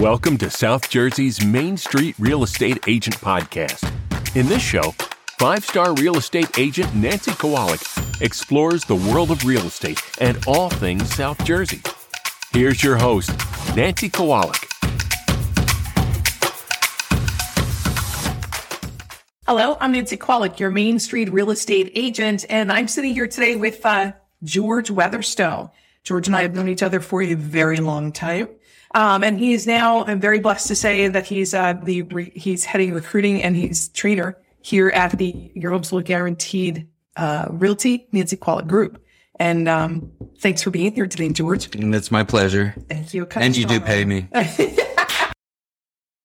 Welcome to South Jersey's Main Street Real Estate Agent Podcast. In this show, five-star real estate agent Nancy Kowalik explores the world of real estate and all things South Jersey. Here's your host, Nancy Kowalik. Hello, I'm Nancy Kowalik, your Main Street real estate agent, and I'm sitting here today with George Weatherstone. George and I have known each other for a very long time, and he is now, I'm very blessed to say that he's heading recruiting and he's trainer here at the Your Absolute Guaranteed Realty Nancy Kowalik Group. And thanks for being here today, George. And it's my pleasure. Thank you. And you do pay me.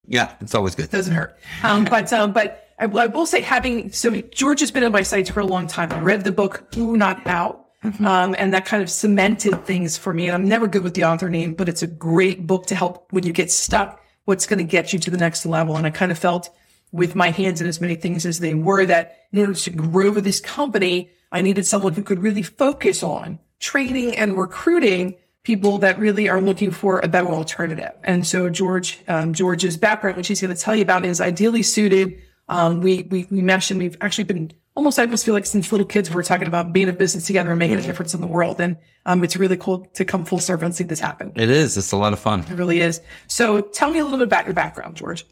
Yeah, it's always good. Doesn't hurt. But I will say, George has been on my sites for a long time. I read the book, Who Not How, and that kind of cemented things for me. And I'm never good with the author name, but it's a great book to help when you get stuck, what's going to get you to the next level. And I kind of felt with my hands in as many things as they were that in order to grow this company, I needed someone who could really focus on training and recruiting people that really are looking for a better alternative. And so George's background, which he's going to tell you about, is ideally suited. We meshed, and we've actually been almost, I almost feel like since little kids, we're talking about being a business together and making a difference in the world. And it's really cool to come full circle and see this happen. It is. It's a lot of fun. It really is. So tell me a little bit about your background, George.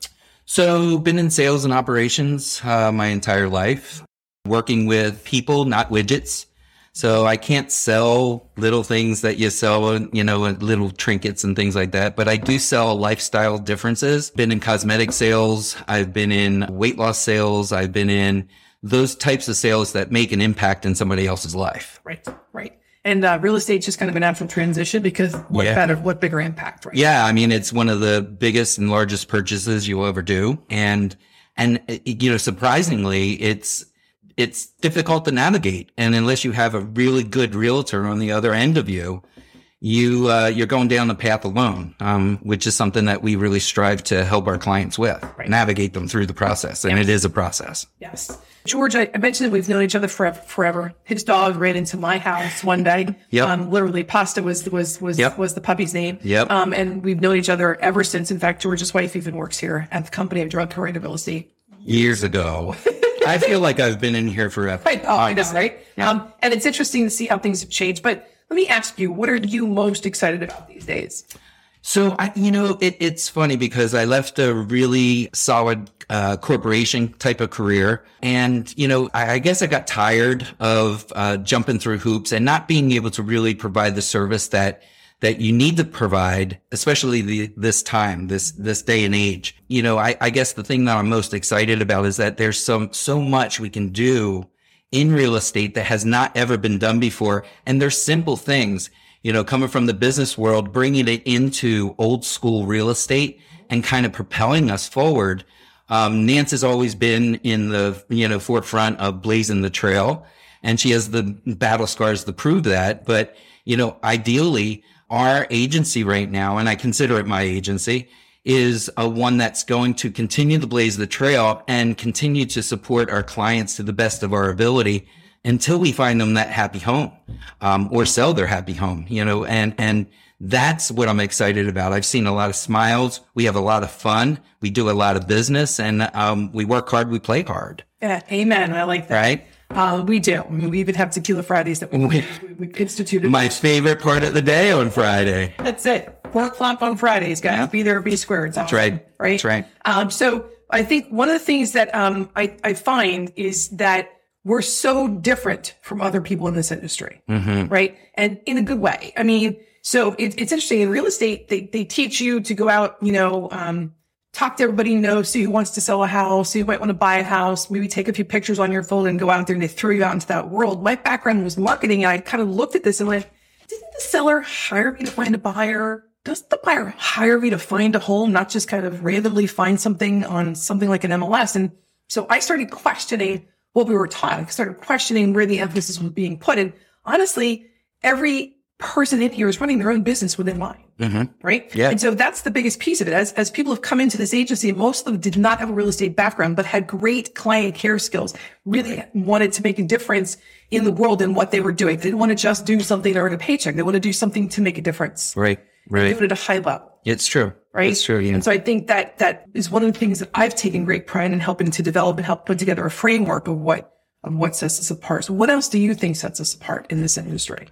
So been in sales and operations my entire life, working with people, not widgets. So I can't sell little things that you sell, you know, little trinkets and things like that. But I do sell lifestyle differences. Been in cosmetic sales. I've been in weight loss sales. I've been in those types of sales that make an impact in somebody else's life. Right. And real estate's just kind of a natural transition because what bigger impact, right? Yeah. I mean, it's one of the biggest and largest purchases you'll ever do. And, you know, surprisingly, it's difficult to navigate. And unless you have a really good realtor on the other end of you, you're going down the path alone, which is something that we really strive to help our clients with, navigate them through the process. And it is a process. Yes. George, I mentioned that we've known each other forever. His dog ran into my house one day. Yep. Literally Pasta was the puppy's name. Yep. And we've known each other ever since. In fact, George's wife even works here at the company of Drug Corridor Real Estate. Years ago. I feel like I've been in here forever. Right. Oh, I know, right? Yeah. And it's interesting to see how things have changed. But let me ask you, what are you most excited about these days? So, it's funny because I left a really solid corporation type of career. And, you know, I guess I got tired of jumping through hoops and not being able to really provide the service that you need to provide, especially this day and age. You know, I guess the thing that I'm most excited about is that there's so much we can do in real estate that has not ever been done before. And there's simple things, you know, coming from the business world, bringing it into old school real estate and kind of propelling us forward. Nance has always been in the, you know, forefront of blazing the trail, and she has the battle scars to prove that. But, you know, ideally, our agency right now, and I consider it my agency, is a one that's going to continue to blaze the trail and continue to support our clients to the best of our ability until we find them that happy home, or sell their happy home, you know, and that's what I'm excited about. I've seen a lot of smiles. We have a lot of fun. We do a lot of business, and we work hard. We play hard. Yeah. Amen. I like that. Right. We do. I mean, we even have Tequila Fridays that we instituted. My favorite part of the day on Friday. That's it. 4:00 on Fridays, guys. Yeah. Be there, be squared. That's awesome, right. That's right. So I think one of the things that I find is that we're so different from other people in this industry, right? And in a good way. I mean, so it's interesting. In real estate, they teach you to go out, you know, talk to everybody you know, see who wants to sell a house, see who might want to buy a house, maybe take a few pictures on your phone and go out there, and they throw you out into that world. My background was marketing, and I kind of looked at this and went, didn't the seller hire me to find a buyer? Doesn't the buyer hire me to find a home, not just kind of randomly find something on something like an MLS? And so I started questioning what we were taught. I started questioning where the emphasis was being put. And honestly, every person in here is running their own business within line. Right? Yeah. And so that's the biggest piece of it. As people have come into this agency, most of them did not have a real estate background, but had great client care skills, really wanted to make a difference in the world and what they were doing. They didn't want to just do something to earn a paycheck. They want to do something to make a difference. Right. Right. Do it at a high level. It's true. Right? It's true. Yeah. And so I think that that is one of the things that I've taken great pride in helping to develop and help put together a framework of what sets us apart. So what else do you think sets us apart in this industry?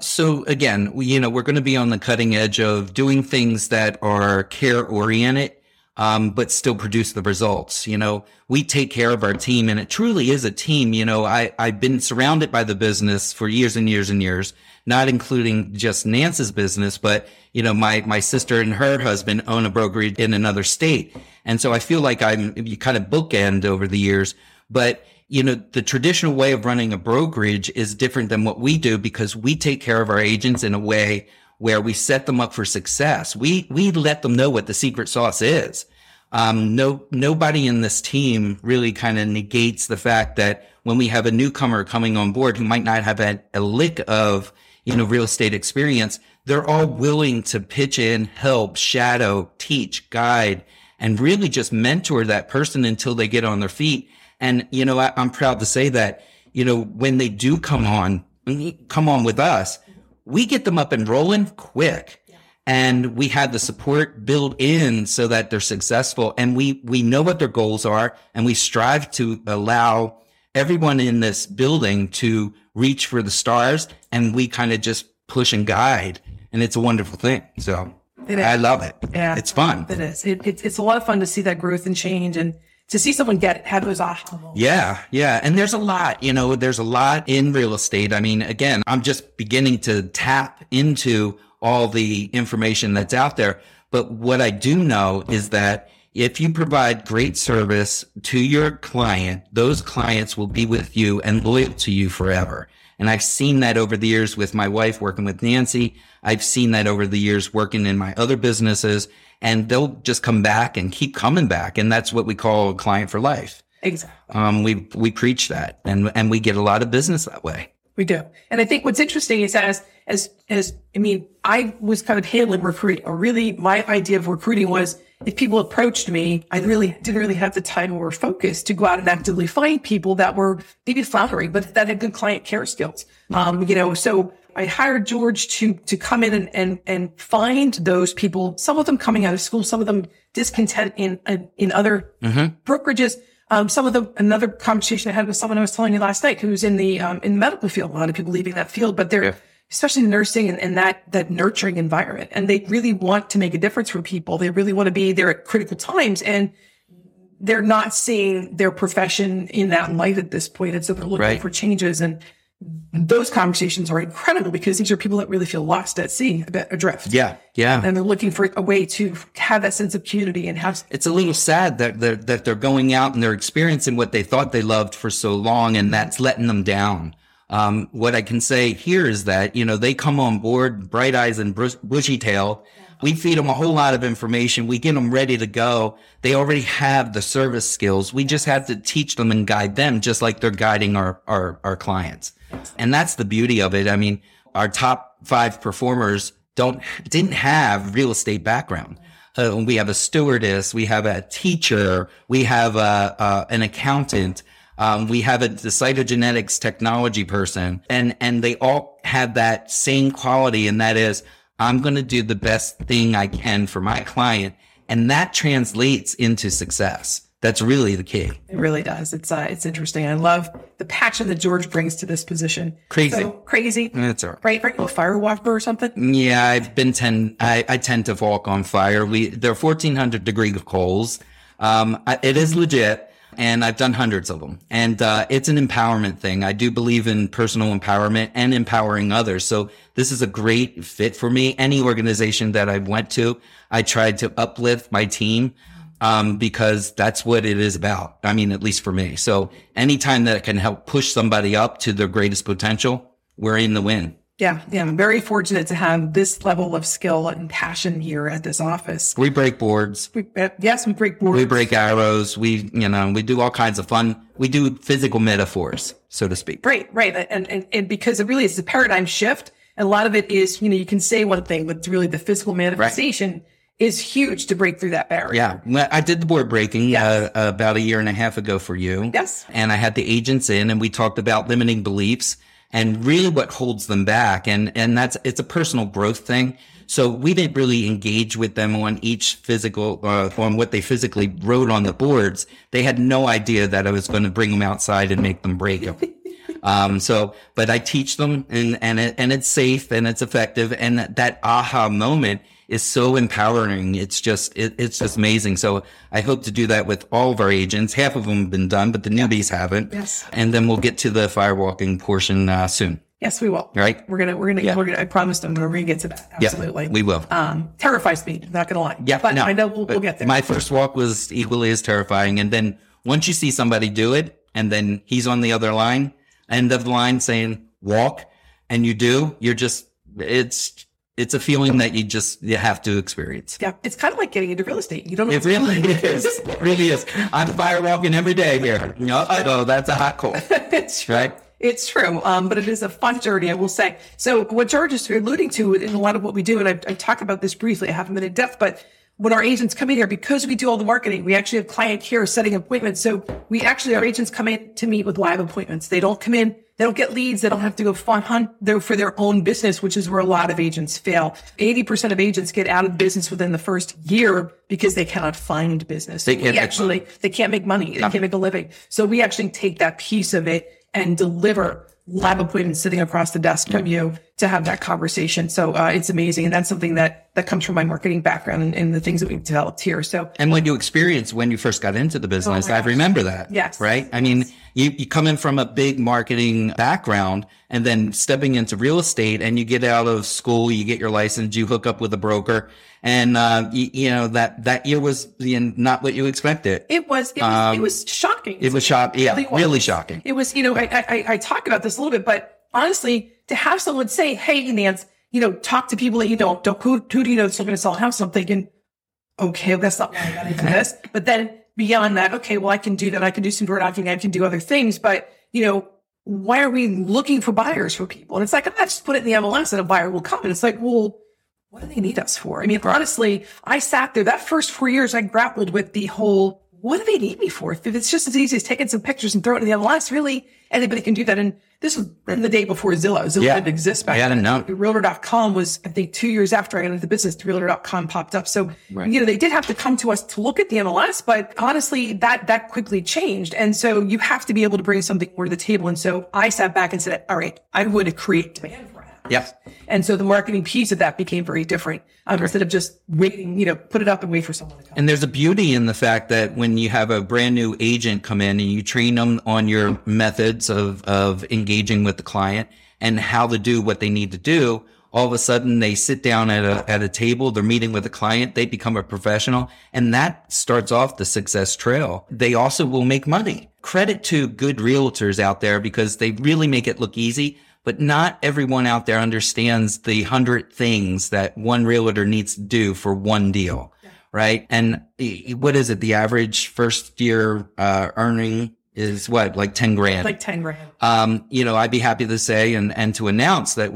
So again, we, we're going to be on the cutting edge of doing things that are care oriented, but still produce the results. You know, we take care of our team, and it truly is a team. You know, I've been surrounded by the business for years and years and years, not including just Nance's business, but, you know, my sister and her husband own a brokerage in another state. And so I feel like I'm kind of bookend over the years, but you know, the traditional way of running a brokerage is different than what we do because we take care of our agents in a way where we set them up for success. We let them know what the secret sauce is. Nobody in this team really kind of negates the fact that when we have a newcomer coming on board who might not have a lick of, real estate experience, they're all willing to pitch in, help, shadow, teach, guide, and really just mentor that person until they get on their feet. And, I'm proud to say that, when they do come on with us, we get them up and rolling quick. Yeah. And we have the support built in so that they're successful. And we know what their goals are, and we strive to allow everyone in this building to reach for the stars. And we kind of just push and guide. And it's a wonderful thing. So I love it. Yeah. It's fun. It is. It's a lot of fun to see that growth and change and to see someone have those aha moments. Yeah, yeah. And there's a lot, there's a lot in real estate. I mean, again, I'm just beginning to tap into all the information that's out there. But what I do know is that if you provide great service to your client, those clients will be with you and loyal to you forever. And I've seen that over the years with my wife working with Nancy. I've seen that over the years working in my other businesses. And they'll just come back and keep coming back. And that's what we call a client for life. Exactly. We preach that and we get a lot of business that way. We do. And I think what's interesting is I was kind of handling recruiting, or really my idea of recruiting was if people approached me, I didn't really have the time or focus to go out and actively find people that were maybe floundering, but that had good client care skills. So I hired George to come in and find those people, some of them coming out of school, some of them discontent in other brokerages. Some of another conversation I had with someone I was telling you last night who's in the medical field, a lot of people leaving that field, but they're especially nursing and that nurturing environment. And they really want to make a difference for people. They really want to be there at critical times, and they're not seeing their profession in that light at this point. And so they're looking for changes, and those conversations are incredible because these are people that really feel lost at sea, adrift. Yeah, yeah. And they're looking for a way to have that sense of community and have. It's a little sad that they're going out and they're experiencing what they thought they loved for so long, and that's letting them down. What I can say here is that, they come on board, bright eyes and bushy tail. We feed them a whole lot of information. We get them ready to go. They already have the service skills. We just have to teach them and guide them just like they're guiding our clients. And that's the beauty of it. I mean, our top 5 performers didn't have real estate background. We have a stewardess. We have a teacher. We have an accountant. We have the cytogenetics technology person, and they all have that same quality. And that is, I'm going to do the best thing I can for my client. And that translates into success. That's really the key. It really does. It's interesting. I love the passion that George brings to this position. Crazy. That's all right. Right? A fire walker or something? Yeah, I've been I tend to walk on fire. They're 1,400 degree coals. It is legit. And I've done hundreds of them. And it's an empowerment thing. I do believe in personal empowerment and empowering others. So this is a great fit for me. Any organization that I went to, I tried to uplift my team because that's what it is about. I mean, at least for me. So anytime that I can help push somebody up to their greatest potential, we're in the win. Yeah. I'm very fortunate to have this level of skill and passion here at this office. We break boards. We break boards. We break arrows. We do all kinds of fun. We do physical metaphors, so to speak. Right. And because it really is a paradigm shift. And a lot of it is, you can say one thing, but really the physical manifestation is huge to break through that barrier. Yeah. I did the board breaking about a year and a half ago for you. Yes. And I had the agents in, and we talked about limiting beliefs. and really what holds them back. And that's, it's a personal growth thing. So we didn't really engage with them on each physical, on what they physically wrote on the boards. They had no idea that I was going to bring them outside and make them break them. But I teach them and it's safe and it's effective. And that aha moment is so empowering. It's just amazing. So I hope to do that with all of our agents. Half of them have been done, but the newbies haven't. Yes. And then we'll get to the firewalking portion soon. Yes, we will. Right. We're going to, I promised them we're going to get to that. Absolutely. Yeah, we will. Terrifies me. Not going to lie. Yeah. But no, I know we'll get there. My first walk was equally as terrifying. And then once you see somebody do it and then he's on the other line, end of the line saying walk, and you do, you're just, it's a feeling that you have to experience. Yeah. It's kind of like getting into real estate. You don't know. It really is. It really is. I'm firewalking every day here. No, that's a hot call. It's right. It's true, but it is a fun journey, I will say. So what George is alluding to in a lot of what we do, and I talk about this briefly, I haven't been in depth, but when our agents come in here, because we do all the marketing, we actually have client care setting appointments. So our agents come in to meet with live appointments. They don't come in, they don't get leads, they don't have to go hunt for their own business, which is where a lot of agents fail. 80% of agents get out of business within the first year because they cannot find business. They can't make money, they can't make a living. So we actually take that piece of it and deliver live appointments sitting across the desk from you to have that conversation. So it's amazing. And that's something that comes from my marketing background and the things that we've developed here. So, and when you first got into the business, I remember that. Yes. Right. I mean, you come in from a big marketing background and then stepping into real estate, and you get out of school, you get your license, you hook up with a broker. And, that year was not what you expected. It was shocking. It was shocking. Yeah. Really shocking. It was, I talk about this a little bit, but honestly, to have someone say, hey, Nance, talk to people that you don't, who do you know that's going to sell a house? I'm thinking, okay, that's not what I got into this. But then beyond that, okay, well, I can do that. I can do some door knocking. I can do other things. But, why are we looking for buyers for people? And it's like, I just put it in the MLS and a buyer will come. And it's like, well, what do they need us for? I mean, honestly, I sat there that first 4 years, I grappled with the whole, what do they need me for? If it's just as easy as taking some pictures and throwing it in the MLS, really, anybody can do that. And this was the day before Zillow. Zillow didn't exist back then. I didn't know. Realtor.com was, I think, 2 years after I got into the business, Realtor.com popped up. So, they did have to come to us to look at the MLS, but honestly, that quickly changed. And so you have to be able to bring something more to the table. And so I sat back and said, all right, I would create demand for it. Yes. And so the marketing piece of that became very different instead of just waiting, put it up and wait for someone to come. And there's a beauty in the fact that when you have a brand new agent come in and you train them on your methods of engaging with the client and how to do what they need to do, all of a sudden they sit down at a table, they're meeting with a client, they become a professional, and that starts off the success trail. They also will make money. Credit to good realtors out there because they really make it look easy. But not everyone out there understands the 100 things that one realtor needs to do for one deal, right? And what is it? The average first year earning is what, like 10 grand? Like 10 grand. I'd be happy to say and to announce that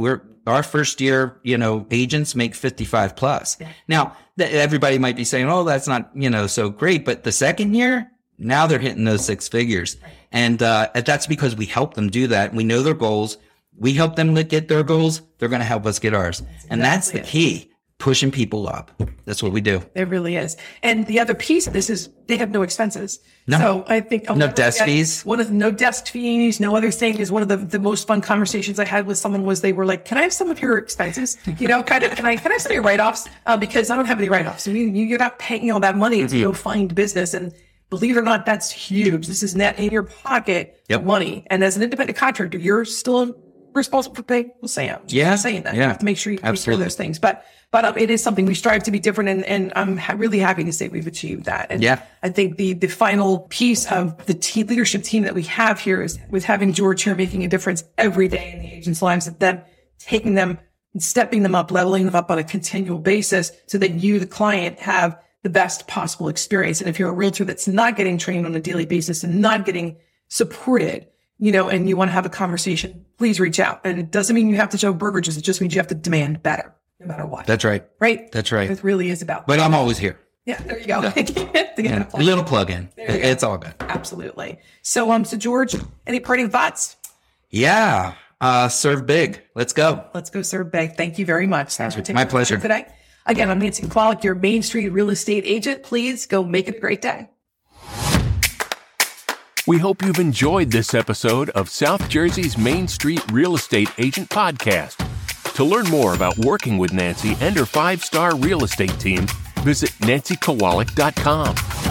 our first year, agents make 55 plus. Yeah. Now, everybody might be saying, oh, that's not, so great. But the second year, now they're hitting those six figures. Right. And that's because we help them do that. We know their goals. We help them get their goals. They're going to help us get ours. That's the key, pushing people up. That's what we do. It really is. And the other piece of this is they have no expenses. No. So I think no desk fees. No desk fees, no other thing is one of the most fun conversations I had with someone was they were like, can I have some of your expenses? Can I have some of your write-offs? Because I don't have any write-offs. I mean, you're not paying all that money to go find business. And believe it or not, that's huge. This is net in your pocket money. And as an independent contractor, you're still responsible for paying. We'll say I'm saying that. You have to make sure you do those things. But it is something we strive to be different, and I'm really happy to say we've achieved that. And I think the final piece of the leadership team that we have here is with having George here making a difference every day in the agents' lives, and them taking them and stepping them up, leveling them up on a continual basis so that you, the client, have the best possible experience. And if you're a realtor that's not getting trained on a daily basis and not getting supported, and you want to have a conversation, please reach out. And it doesn't mean you have to show brokerages. It just means you have to demand better, no matter what. That's right. Right? That's right. It really is about that. But I'm always here. Yeah, there you go. A little plug-in. It's all good. Absolutely. So, George, any parting thoughts? Yeah. Serve big. Let's go. Let's go serve big. Thank you very much. My pleasure. Today. Again, I'm Nancy Kowalik, your Main Street real estate agent. Please go make it a great day. We hope you've enjoyed this episode of South Jersey's Main Street Real Estate Agent Podcast. To learn more about working with Nancy and her 5-star real estate team, visit nancykowalik.com.